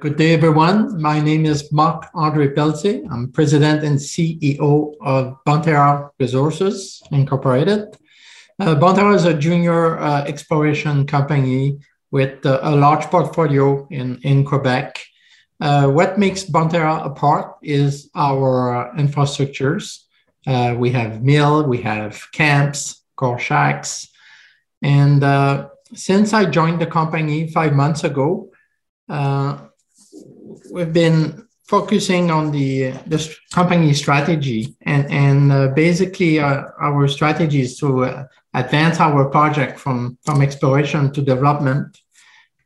Good day, everyone. My name is Marc-André Pelletier. I'm President and CEO of Bonterra Resources Incorporated. Bonterra is a junior exploration company with a large portfolio in Quebec. What makes Bonterra apart is our infrastructures. We have mill, we have camps, core shacks. And since I joined the company 5 months ago, we've been focusing on the company strategy, and basically our strategy is to advance our project from exploration to development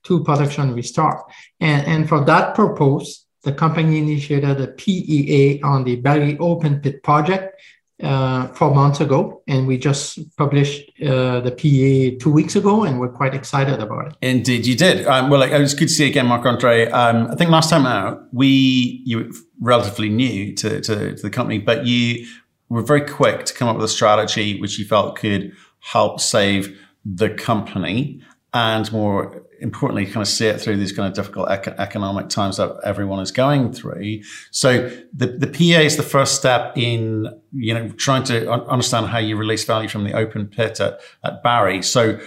to production restart. And for that purpose, the company initiated a PEA on the Barry Open Pit Project 4 months ago, and we just published the PEA 2 weeks ago, and we're quite excited about it. Indeed, you did. Well, it was good to see you again, Marc-André. I think last time out, you were relatively new to the company, but you were very quick to come up with a strategy which you felt could help save the company and, more importantly, kind of see it through these kind of difficult economic times that everyone is going through. So the PEA is the first step in, you know, trying to understand how you release value from the open pit at Barry. So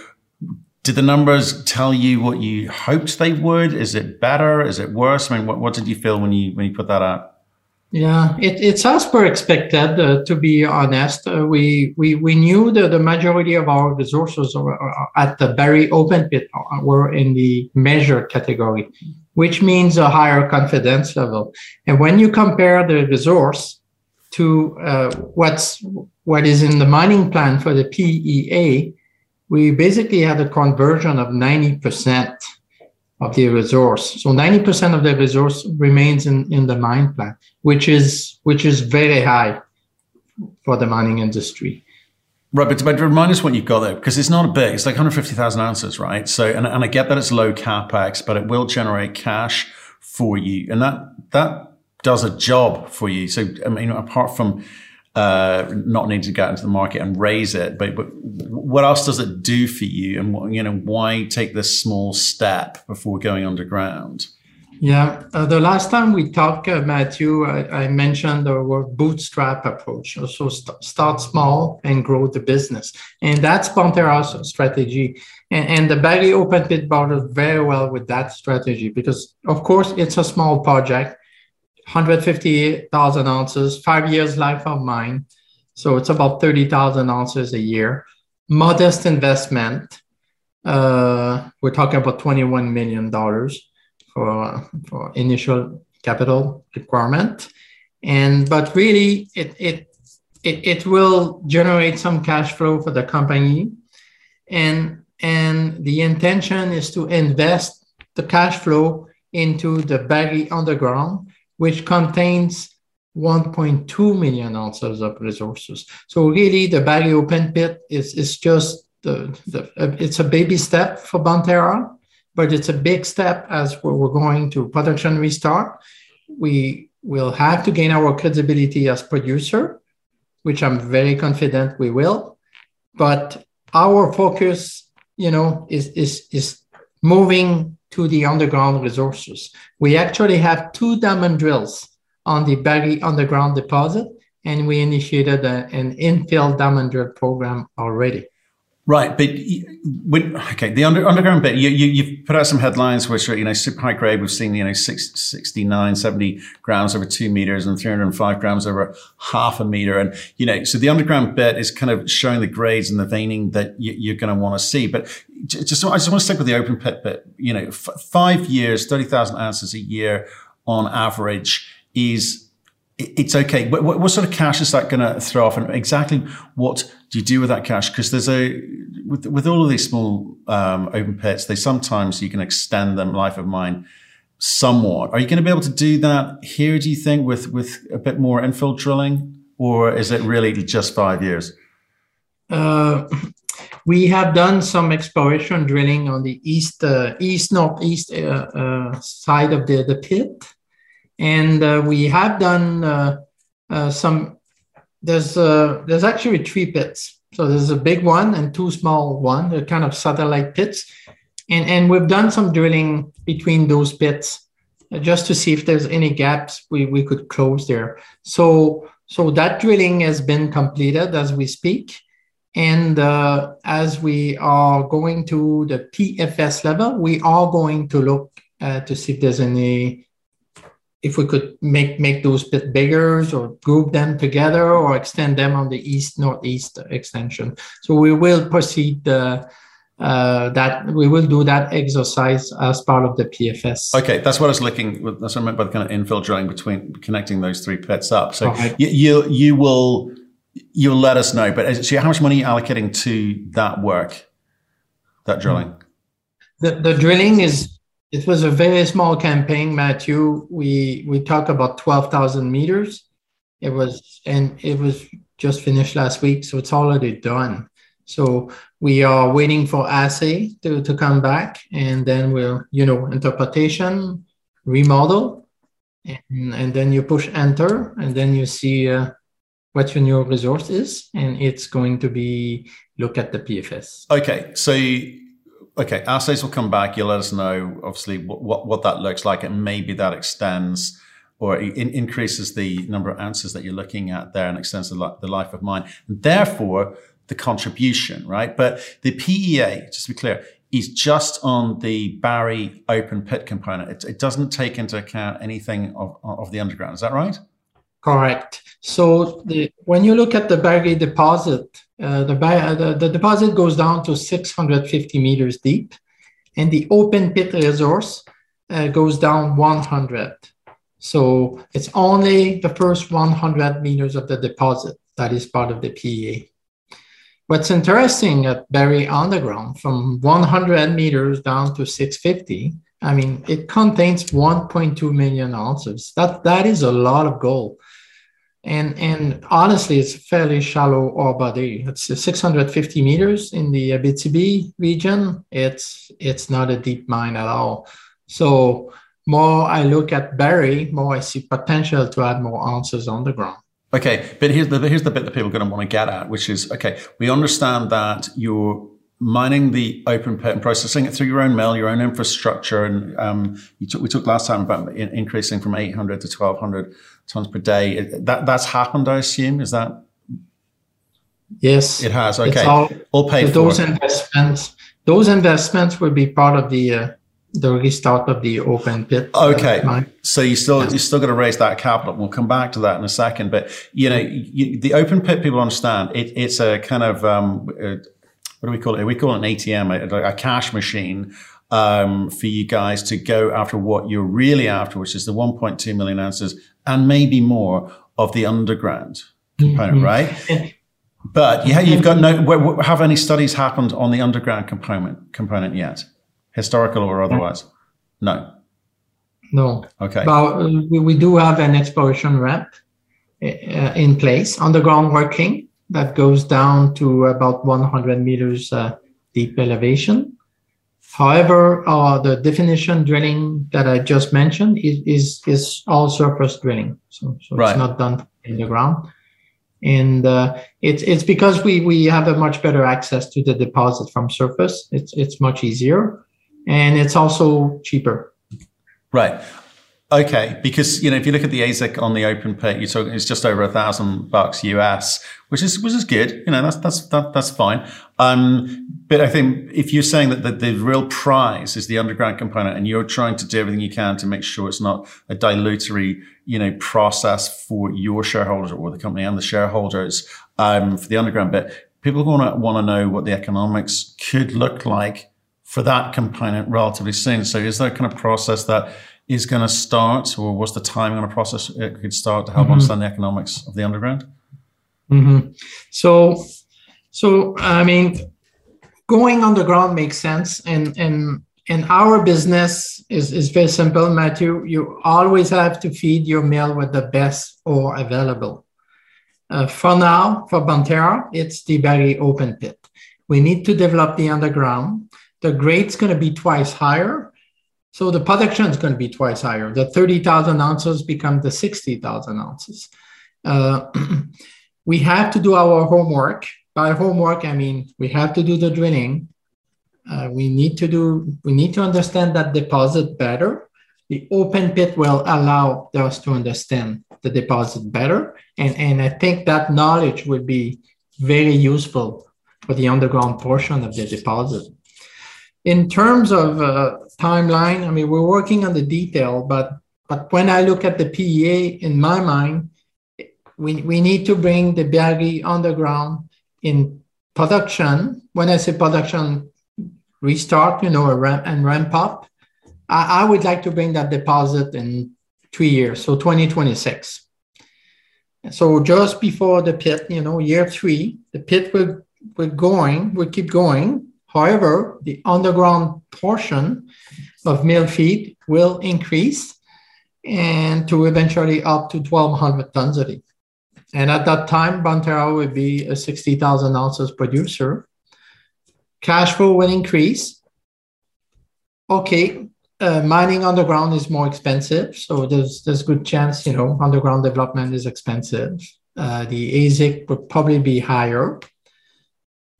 did the numbers tell you what you hoped they would? Is it better? Is it worse? I mean, what did you feel when you put that out? Yeah, it's as per expected, to be honest. We knew that the majority of our resources at the Barry Open Pit were in the measured category, which means a higher confidence level. And when you compare the resource to what is in the mining plan for the PEA, we basically had a conversion of 90% of the resource. So 90% of the resource remains in the mine plan, which is very high for the mining industry. Right, but remind us what you've got there, because it's not a big, it's like 150,000 ounces, right? So, and I get that it's low capex, but it will generate cash for you. And that does a job for you. So, I mean, apart from not needing to get into the market and raise it, but what else does it do for you? And what, you know, why take this small step before going underground? Yeah, the last time we talked, Matthew, I mentioned our bootstrap approach. So start small and grow the business. And that's Bonterra's strategy. And the Barry Open Pit borders very well with that strategy because, of course, it's a small project, 150,000 ounces, 5 years life of mine. So it's about 30,000 ounces a year. Modest investment. We're talking about $21 million for initial capital requirement. But really, it will generate some cash flow for the company. And the intention is to invest the cash flow into the Barry Underground, which contains 1.2 million ounces of resources. So really, the Barry Open Pit is just, it's a baby step for Bonterra, but it's a big step as we're going to production restart. We will have to gain our credibility as producer, which I'm very confident we will. But our focus, you know, is moving to the underground resources. We actually have two diamond drills on the Barry Underground deposit, and we initiated an infill diamond drill program already. Right, but the underground bit, you've put out some headlines which are, you know, super high grade. We've seen, you know, 69, 70 grams over 2 meters and 305 grams over half a meter. And, you know, so the underground bit is kind of showing the grades and the veining that you're going to want to see. But I just want to stick with the open pit bit. You know, 5 years, 30,000 ounces a year on average is... It's okay. What sort of cash is that going to throw off, and exactly what do you do with that cash? Because there's with all of these small open pits, they sometimes you can extend them life of mine somewhat. Are you going to be able to do that here, do you think, with a bit more infill drilling, or is it really just 5 years? We have done some exploration drilling on the east northeast side of the pit. And we have done some, there's actually three pits. So there's a big one and two small ones, they're kind of satellite pits. And we've done some drilling between those pits just to see if there's any gaps we could close there. So that drilling has been completed as we speak. And as we are going to the PFS level, we are going to look to see if there's any, if we could make those bit bigger or group them together or extend them on the east-northeast extension. So we will proceed we will do that exercise as part of the PFS. Okay, that's what I was looking, that's what I meant by the kind of infill drilling between connecting those three pits up. So okay. You'll let us know, but so how much money are you allocating to that work, that drilling? The drilling is, it was a very small campaign, Matthew. We talked about 12,000 meters. It was just finished last week, so it's already done. So we are waiting for assay to come back, and then we'll, interpretation, remodel, and then you push enter, and then you see what your new resource is, and it's going to be look at the PFS. Okay, so okay, assays will come back. You'll let us know, obviously, what that looks like, and maybe that extends or increases the number of ounces that you're looking at there and extends the life of mine, and therefore the contribution, right? But the PEA, just to be clear, is just on the Barry open pit component. It doesn't take into account anything of the underground. Is that right? Correct. So when you look at the Barry deposit, the deposit goes down to 650 meters deep, and the open pit resource goes down 100. So it's only the first 100 meters of the deposit that is part of the PEA. What's interesting at Barry Underground, from 100 meters down to 650, I mean, it contains 1.2 million ounces. That is a lot of gold. And honestly, it's a fairly shallow ore body. It's 650 meters in the Abitibi region. It's not a deep mine at all. So more I look at Barry, more I see potential to add more ounces underground. Okay, but here's the bit that people are going to want to get at, which is, okay, we understand that you're mining the open pit and processing it through your own mill, your own infrastructure, and we talked last time about increasing from 800 to 1,200 tons per day. That's happened, I assume. Is that? Yes, it has. Okay, all paid for. Those investments will be part of the restart of the open pit. Okay, so you're still going to raise that capital. We'll come back to that in a second. But the open pit, people understand it's a kind of what do we call it? We call it an ATM, a cash machine for you guys to go after what you're really after, which is the 1.2 million ounces and maybe more of the underground component, right? But yeah, you've got no. Have any studies happened on the underground component yet, historical or otherwise? No. No. Okay. But we do have an exploration ramp in place, underground working. That goes down to about 100 meters deep elevation. However, the definition drilling that I just mentioned is all surface drilling, so right. It's not done in the ground, and it's because we have a much better access to the deposit from surface. It's much easier, and it's also cheaper. Right. Okay, because if you look at the ASIC on the open pit, you're talking it's just over $1,000 US, which is good. That's fine. But I think if you're saying that the real prize is the underground component, and you're trying to do everything you can to make sure it's not a dilutory, process for your shareholders or the company and the shareholders for the underground bit, people are going to want to know what the economics could look like for that component relatively soon. So is there a kind of process that is going to start, or what's the timing on a process it could start to help understand the economics of the underground? So I mean, going underground makes sense, and our business is very simple, Matthew. You always have to feed your mill with the best ore available. For now, for Bonterra, it's the Barry open pit. We need to develop the underground. The grade's going to be twice higher. So the production is going to be twice higher. The 30,000 ounces become the 60,000 ounces. We have to do our homework. By homework, I mean we have to do the drilling. We need to understand that deposit better. the open pit will allow us to understand the deposit better. And I think that knowledge would be very useful for the underground portion of the deposit. In terms of timeline, I mean, we're working on the detail, but when I look at the PEA, in my mind, we need to bring the Barry Underground in production. When I say production, restart, you know, and ramp up, I would like to bring that deposit in 3 years, so 2026. So just before the pit, you know, year 3, the pit will keep going. However, the underground portion of mill feed will increase and to eventually up to 1,200 tons a day. And at that time, Bonterra will be a 60,000 ounces producer. Cash flow will increase. Okay, mining underground is more expensive, so there's good chance, you know, underground development is expensive. The ASIC will probably be higher.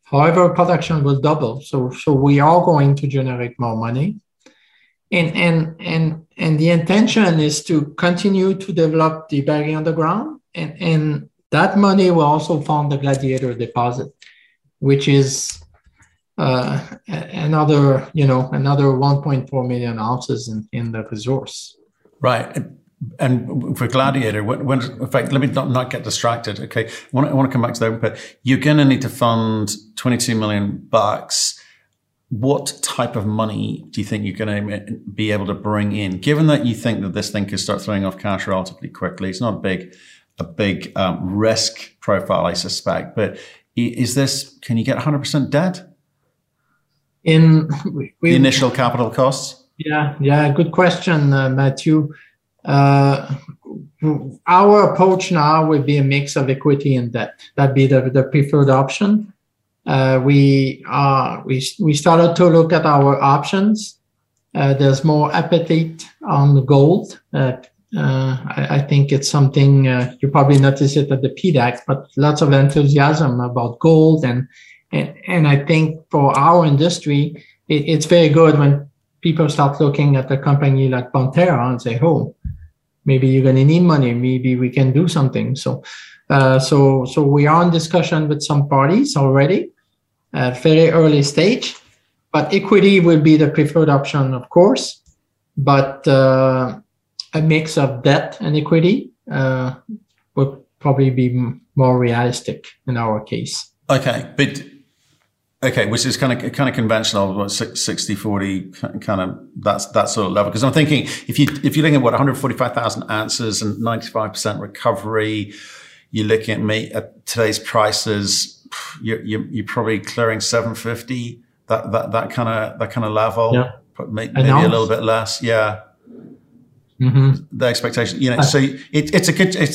However, production will double, so we are going to generate more money, and the intention is to continue to develop the Barry Underground, and that money will also fund the Gladiator deposit, which is another, you know, another 1.4 million ounces in the resource. Right. And for Gladiator, in fact, let me not get distracted. Okay, I want to come back to the open pit. You're going to need to fund $22 million. What type of money do you think you're going to be able to bring in? Given that you think that this thing could start throwing off cash relatively quickly, it's not a big risk profile, I suspect. But is this? Can you get 100% debt in the initial capital costs? Yeah, good question, Matthew. Our approach now would be a mix of equity and debt. That'd be the preferred option. We started to look at our options. There's more appetite on the gold. I think it's something you probably noticed it at the PDAC, but lots of enthusiasm about gold, and I think for our industry, it's very good when people start looking at a company like Bonterra and say, oh, maybe you're going to need money. Maybe we can do something. So we are in discussion with some parties already at very early stage, but equity will be the preferred option, of course, but a mix of debt and equity would probably be more realistic in our case. Okay. Okay, which is kind of conventional, 60/40, kind of that sort of level. Because I'm thinking, if you're looking at 145,000 ounces and 95% recovery, you're looking at today's prices. You're probably clearing 750. That kind of level, yeah. Maybe a little bit less. Yeah, the expectation. You know, so it's a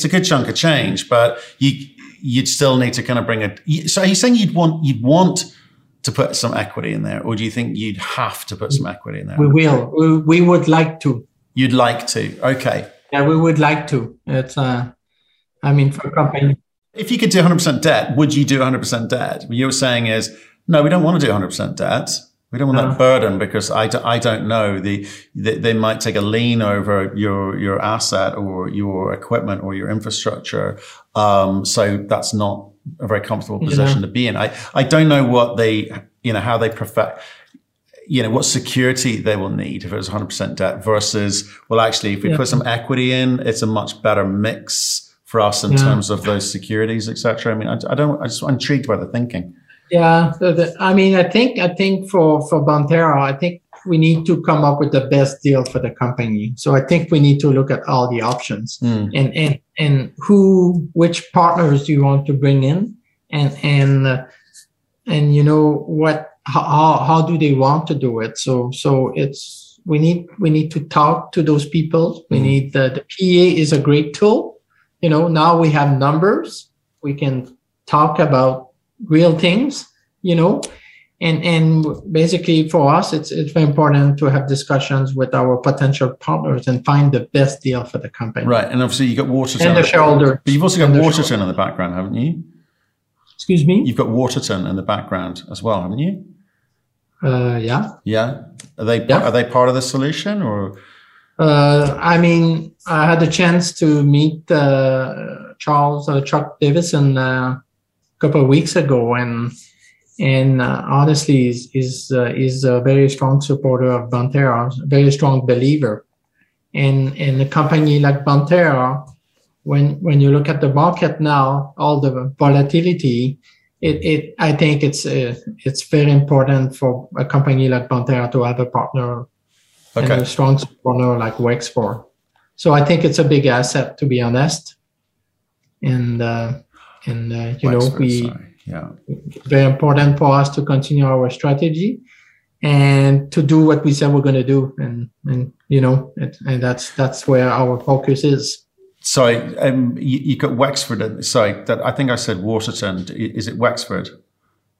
good chunk of change, but you'd still need to kind of bring it. So are you saying you'd want to put some equity in there, or do you think you'd have to put some equity in there? We would like to. You'd like to. Okay. Yeah, we would like to. It's I mean, for a company. If you could do 100% debt, would you do 100% debt? What you're saying is, no, we don't want to do 100% debt. We don't want that burden, because I don't know. They might take a lien over your asset or your equipment or your infrastructure. So that's not a very comfortable position to be in. I don't know what they, you know, how they perfect, you know, what security they will need if it was 100% debt versus, well, actually, if we put some equity in, it's a much better mix for us in terms of those securities, etc. I mean, I'm intrigued by the thinking. Yeah. I mean, I think for Bonterra, I think we need to come up with the best deal for the company. So I think we need to look at all the options and which partners do you want to bring in, and you know what, how do they want to do it? So it's, we need to talk to those people. We need the PEA is a great tool. You know, now we have numbers. We can talk about real things, you know. And basically for us, it's very important to have discussions with our potential partners and find the best deal for the company. Right, and obviously you've got Waterton. And the shareholder. But you've also got Waterton in the background, haven't you? Excuse me? You've got Waterton in the background as well, haven't you? Yeah. Yeah. Are they part of the solution, or? I mean, I had the chance to meet Charles Chuck Davidson a couple of weeks ago, and honestly, is a very strong supporter of Bonterra, a very strong believer, and a company like Bonterra. When you look at the market now, all the volatility, I think it's very important for a company like Bonterra to have a partner. Okay. And a strong supporter like Wexford. So I think it's a big asset, to be honest. And you Wexford, know, we yeah. It's very important for us to continue our strategy and to do what we said we're going to do. And you know, and that's where our focus is. Sorry, you got Wexford. Sorry, that I think I said Waterton. Is it Wexford?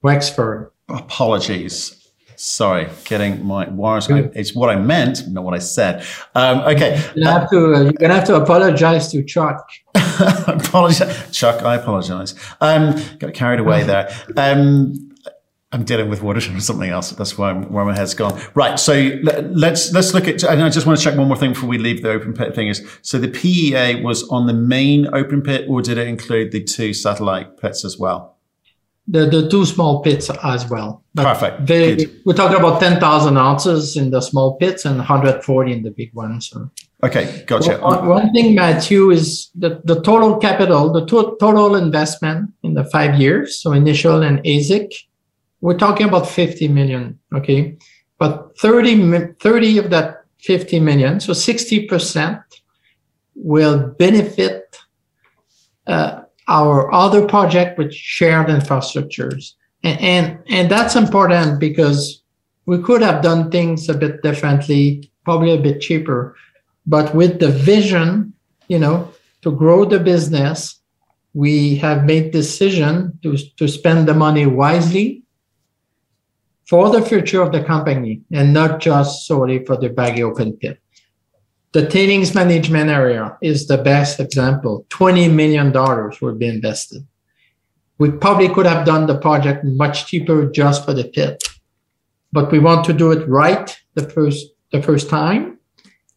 Wexford. Apologies. Sorry, getting my wires. It's what I meant, not what I said. Okay. You're going to have to apologize to Chuck. Chuck, I apologize. Got carried away there. I'm dealing with Waterton or something else. That's where my head's gone. Right. So let's look at, and I just want to check one more thing before we leave the open pit thing is, so the PEA was on the main open pit, or did it include the two satellite pits as well? The two small pits as well. Perfect. We're talking about 10,000 ounces in the small pits and 140 in the big ones. So. Okay, gotcha. One thing, Matthew, is the total capital, the total investment in the 5 years, so initial and ASIC, we're talking about 50 million, okay? But 30 of that 50 million, so 60% will benefit our other project with shared infrastructures. And that's important because we could have done things a bit differently, probably a bit cheaper, but with the vision, you know, to grow the business, we have made decision to spend the money wisely for the future of the company and not just solely for the Baggy Open Pit. The tailings management area is the best example. $20 million will be invested. We probably could have done the project much cheaper just for the pit, but we want to do it right the first time.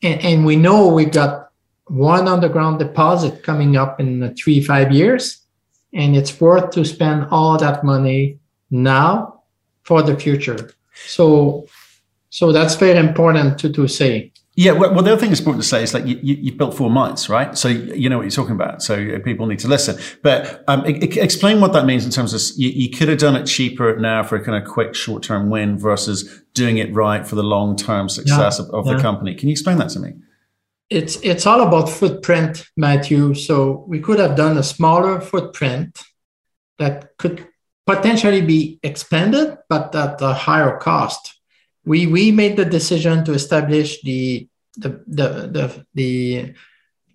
And we know we've got one underground deposit coming up in 3-5 years, and it's worth to spend all that money now for the future. So that's very important to say. Yeah, well, the other thing it's important to say is like you built 4 mines, right? So you know what you're talking about. So people need to listen. But explain what that means in terms of you could have done it cheaper now for a kind of quick short-term win versus doing it right for the long-term success of the company. Can you explain that to me? It's all about footprint, Matthew. So we could have done a smaller footprint that could potentially be expanded, but at a higher cost. We made the decision to establish the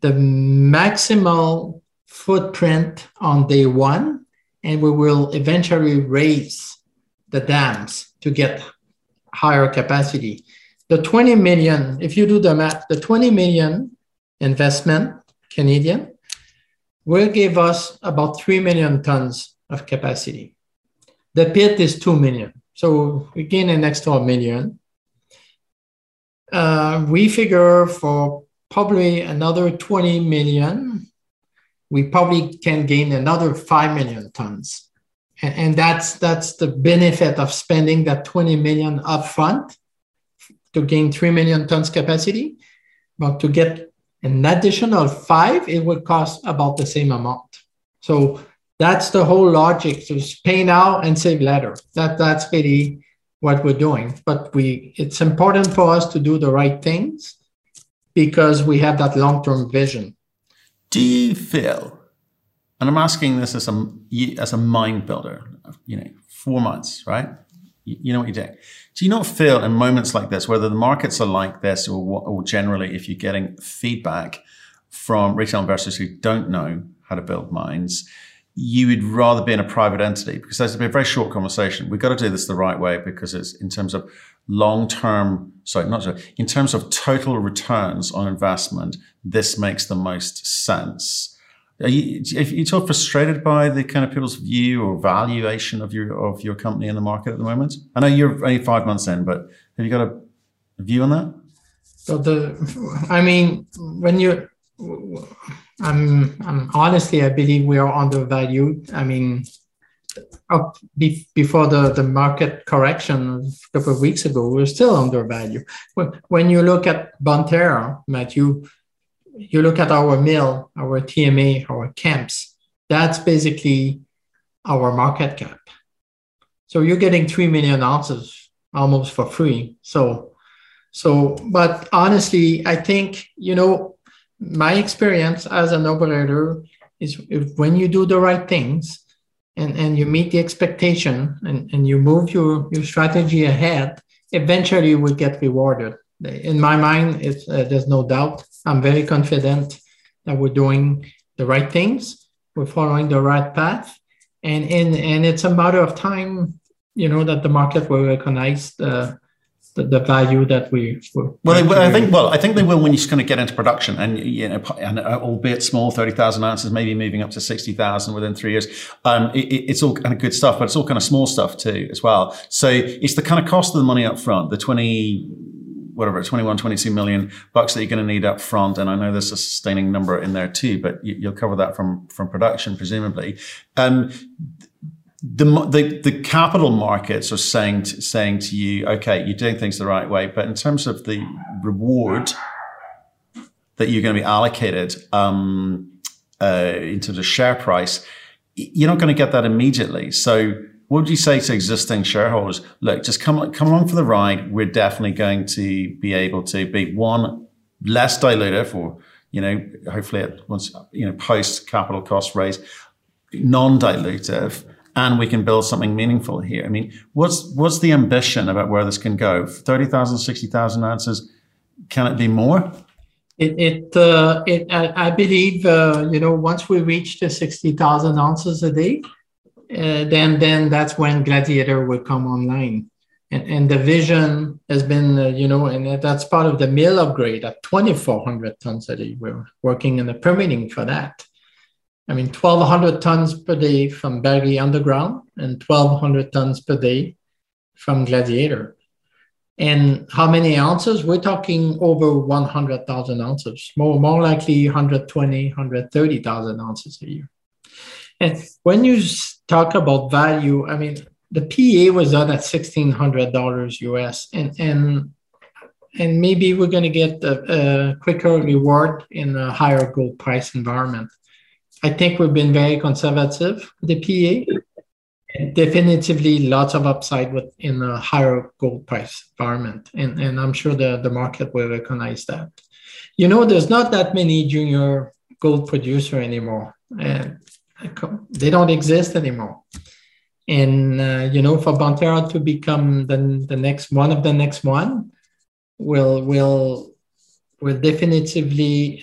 maximal footprint on day one, and we will eventually raise the dams to get higher capacity. The 20 million, if you do the math, the 20 million investment Canadian will give us about 3 million tons of capacity. The pit is 2 million. So we gain an extra million. We figure for probably another 20 million, we probably can gain another 5 million tons. And that's the benefit of spending that 20 million upfront to gain 3 million tons capacity. But to get an additional 5, it will cost about the same amount. So that's the whole logic, to pay now and save later. That's really what we're doing. But it's important for us to do the right things because we have that long-term vision. Do you feel, and I'm asking this as a mind builder, you know, 4 months, right? You know what you're doing. Do you not feel in moments like this, whether the markets are like this or generally if you're getting feedback from retail investors who don't know how to build mines, you would rather be in a private entity? Because that's been a very short conversation. We've got to do this the right way because it's in terms of in terms of total returns on investment, this makes the most sense. Are you sort of frustrated by the kind of people's view or valuation of your company in the market at the moment? I know you're only 5 months in, but have you got a view on that? So I mean, when you, I'm honestly, I believe we are undervalued. I mean, up before the market correction a couple of weeks ago, we're still undervalued. When you look at Bonterra, Matthew, you look at our mill, our TMA, our camps, that's basically our market cap. So you're getting 3 million ounces almost for free. So, but honestly, I think, you know, my experience as an operator is when you do the right things and you meet the expectation and you move your strategy ahead, eventually you will get rewarded. In my mind, it's, there's no doubt. I'm very confident that we're doing the right things. We're following the right path. And it's a matter of time, you know, that the market will recognize the value that we. I think they will when you kind of get into production, and you know, and albeit small, 30,000 ounces, maybe moving up to 60,000 within 3 years. It's all kind of good stuff, but it's all kind of small stuff too as well. So it's the kind of cost of the money up front, the 21, 22 million bucks that you're going to need up front. And I know there's a sustaining number in there too, but you'll cover that from production, presumably. The capital markets are saying to you, okay, you're doing things the right way, but in terms of the reward that you're going to be allocated, in terms of share price, you're not going to get that immediately. So, what would you say to existing shareholders? Look, just come along for the ride. We're definitely going to be able to be one less dilutive, or you know, hopefully at once, you know, post capital cost raise, non-dilutive, and we can build something meaningful here. I mean, what's the ambition about where this can go? 30,000, 60,000 ounces. Can it be more? I believe you know, once we reach the 60,000 ounces a day. Then that's when Gladiator will come online, and the vision has been you know, and that's part of the mill upgrade at 2,400 tons a day. We're working in the permitting for that. I mean, 1,200 tons per day from Barry Underground and 1,200 tons per day from Gladiator. And how many ounces? We're talking over 100,000 ounces, more likely 120, 130,000 ounces a year. And when you talk about value, I mean, the PEA was done at $1,600 US, and maybe we're going to get a quicker reward in a higher gold price environment. I think we've been very conservative with the PEA, and definitively lots of upside in a higher gold price environment, and I'm sure the market will recognize that. You know, there's not that many junior gold producer anymore, and they don't exist anymore. And, you know, for Bonterra to become the next one of the next one will definitively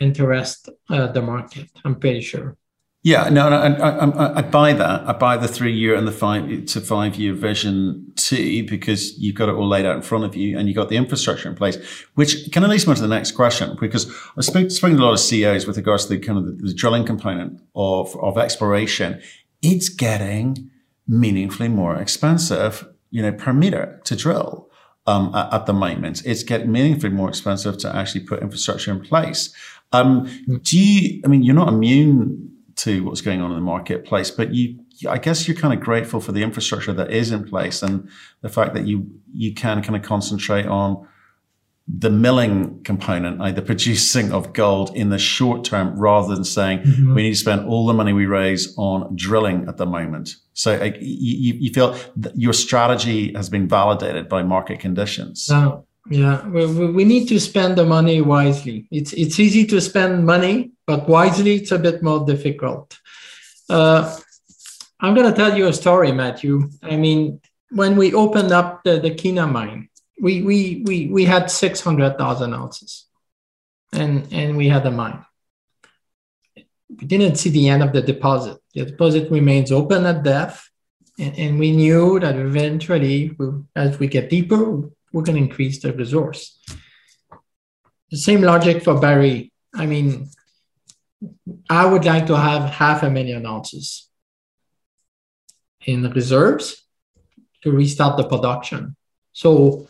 interest the market, I'm pretty sure. Yeah, no, I buy that. I buy the 3-year and the 5 to 5 year vision too, because you've got it all laid out in front of you and you've got the infrastructure in place, which can at least move to the next question, because I speak to a lot of CEOs with regards to the kind of the drilling component of exploration. It's getting meaningfully more expensive, you know, per meter to drill. At the moment, it's getting meaningfully more expensive to actually put infrastructure in place. I mean, you're not immune to what's going on in the marketplace, but I guess you're kind of grateful for the infrastructure that is in place and the fact that you can kind of concentrate on the milling component, like the producing of gold in the short term, rather than saying we need to spend all the money we raise on drilling at the moment. So you feel that your strategy has been validated by market conditions. Yeah, we need to spend the money wisely. It's easy to spend money, but wisely it's a bit more difficult. I'm going to tell you a story, Matthew. I mean, when we opened up the Kina mine, we had 600,000 ounces, and we had a mine. We didn't see the end of the deposit. The deposit remains open at depth, and we knew that eventually, as we get deeper, we're going to increase the resource. The same logic for Barry. I mean, I would like to have 500,000 ounces in the reserves to restart the production. So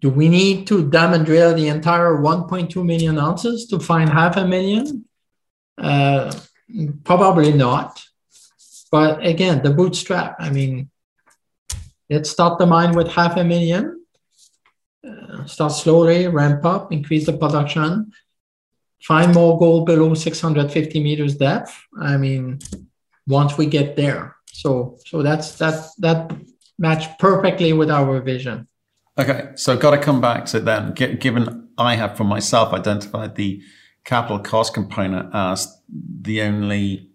Do we need to dam and drill the entire 1.2 million ounces to find 500,000? Probably not. But again, the bootstrap, I mean, let's start the mine with 500,000, start slowly, ramp up, increase the production, find more gold below 650 meters depth. I mean, once we get there. So that matched perfectly with our vision. Okay, so got to come back to then, given I have for myself identified the capital cost component as the only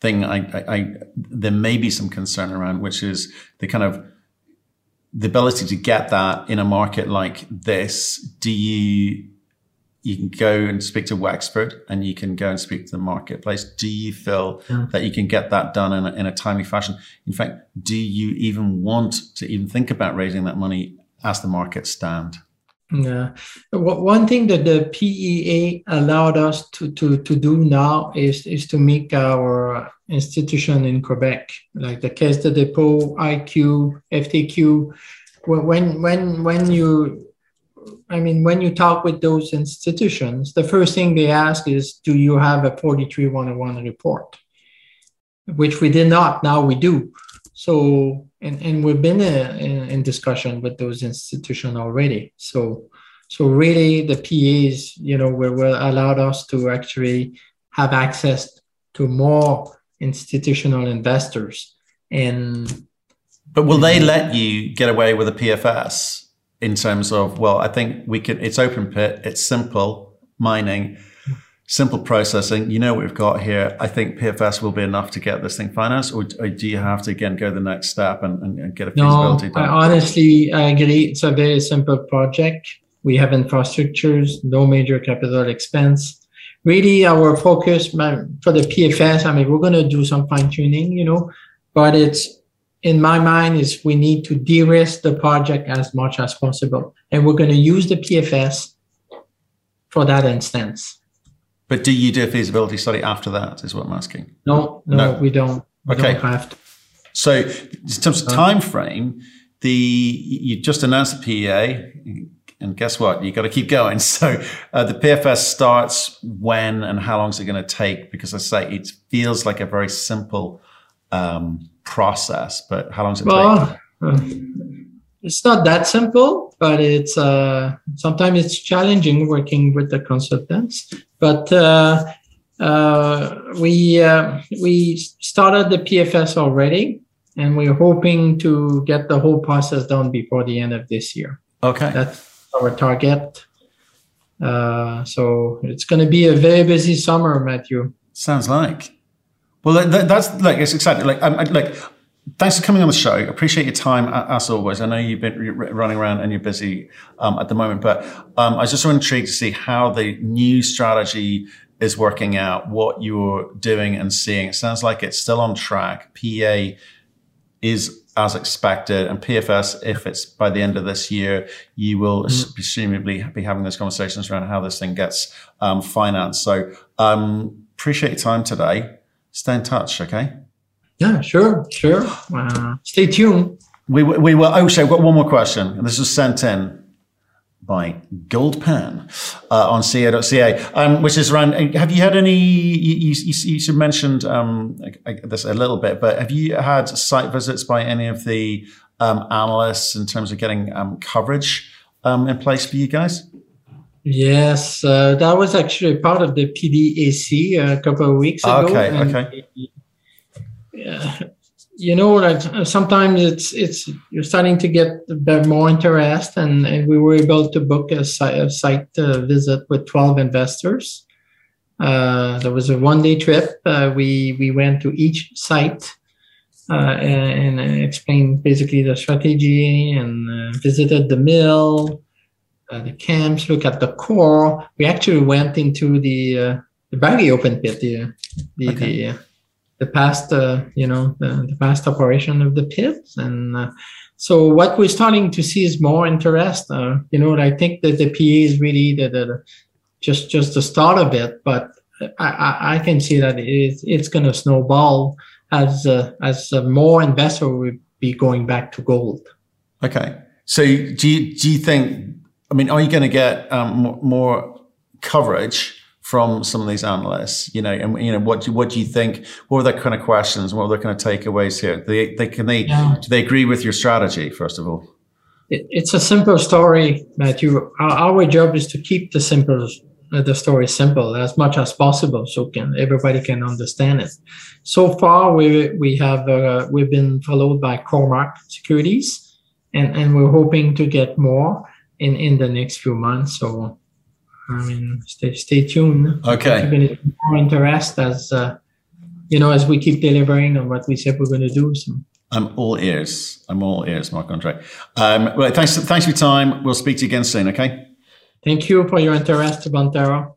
thing I there may be some concern around, which is the kind of the ability to get that in a market like this. Do you can go and speak to Wexford and you can go and speak to the marketplace. Do you feel that you can get that done in a timely fashion? In fact, do you even want to even think about raising that money as the market stand? Yeah. One thing that the PEA allowed us to do now is to make our institution in Quebec, like the Caisse de Depot, IQ, FTQ. When you talk with those institutions, the first thing they ask is, do you have a 43-101 report? Which we did not, now we do. So, and we've been in discussion with those institutions already. So really the PAs, will allowed us to actually have access to more institutional investors. But will they let you get away with a PFS? In terms of, well, I think we could, it's open pit, it's simple mining, simple processing. You know what we've got here. I think PFS will be enough to get this thing financed, or do you have to, again, go the next step and get a feasibility done? No, I honestly agree. It's a very simple project. We have infrastructures, no major capital expense. Really, our focus for the PFS, I mean, we're going to do some fine tuning, but it's, in my mind, is we need to de-risk the project as much as possible. And we're going to use the PFS for that instance. But do you do a feasibility study after that is what I'm asking? No. We don't. We don't have to. So in terms of time frame, you just announced the PEA, and guess what? You've got to keep going. So the PFS starts when and how long is it going to take? Because I say it feels like a very simple process, but how long does it take? It's not that simple, but it's sometimes it's challenging working with the consultants. But we started the PFS already, and we're hoping to get the whole process done before the end of this year. Okay, that's our target. So it's going to be a very busy summer, Matthew. Sounds like. Well, that's like, it's exciting. Thanks for coming on the show. Appreciate your time as always. I know you've been running around and you're busy at the moment, but I was just so intrigued to see how the new strategy is working out, what you're doing and seeing. It sounds like it's still on track. PEA is as expected, and PFS, if it's by the end of this year, you will presumably be having those conversations around how this thing gets financed. So appreciate your time today. Stay in touch, okay? Yeah, sure. Stay tuned. We will. Oh, so I've got one more question. This was sent in by Gold Pan on ca.ca, which is around, have you had any, you mentioned this a little bit, but have you had site visits by any of the analysts in terms of getting coverage in place for you guys? Yes, that was actually part of the PDAC a couple of weeks ago. Okay. Sometimes it's you're starting to get more interest, and we were able to book a site visit with 12 investors. There was a one-day trip. We went to each site and explained basically the strategy and visited the mill. The camps, look at the core. We actually went into the Barry Open Pit, the past the past operation of the pit, and so what we're starting to see is more interest. I think that the PA is really just the start of it, but I can see that it's going to snowball as more investors will be going back to gold. Okay. So do you think, I mean, are you going to get more coverage from some of these analysts? You know, and you know, what do you think? What are the kind of questions? What are the kind of takeaways here? Do they agree with your strategy, first of all? It's a simple story, Matthew. Our job is to keep the story simple as much as possible, so everybody can understand it. So far, we've been followed by Cormark Securities, and we're hoping to get more in the next few months. So, I mean, stay tuned. Okay. We're going to be more interest as we keep delivering on what we said we're going to do. So. I'm all ears, Marc-André. Well, thanks for your time. We'll speak to you again soon, okay? Thank you for your interest, Bonterra.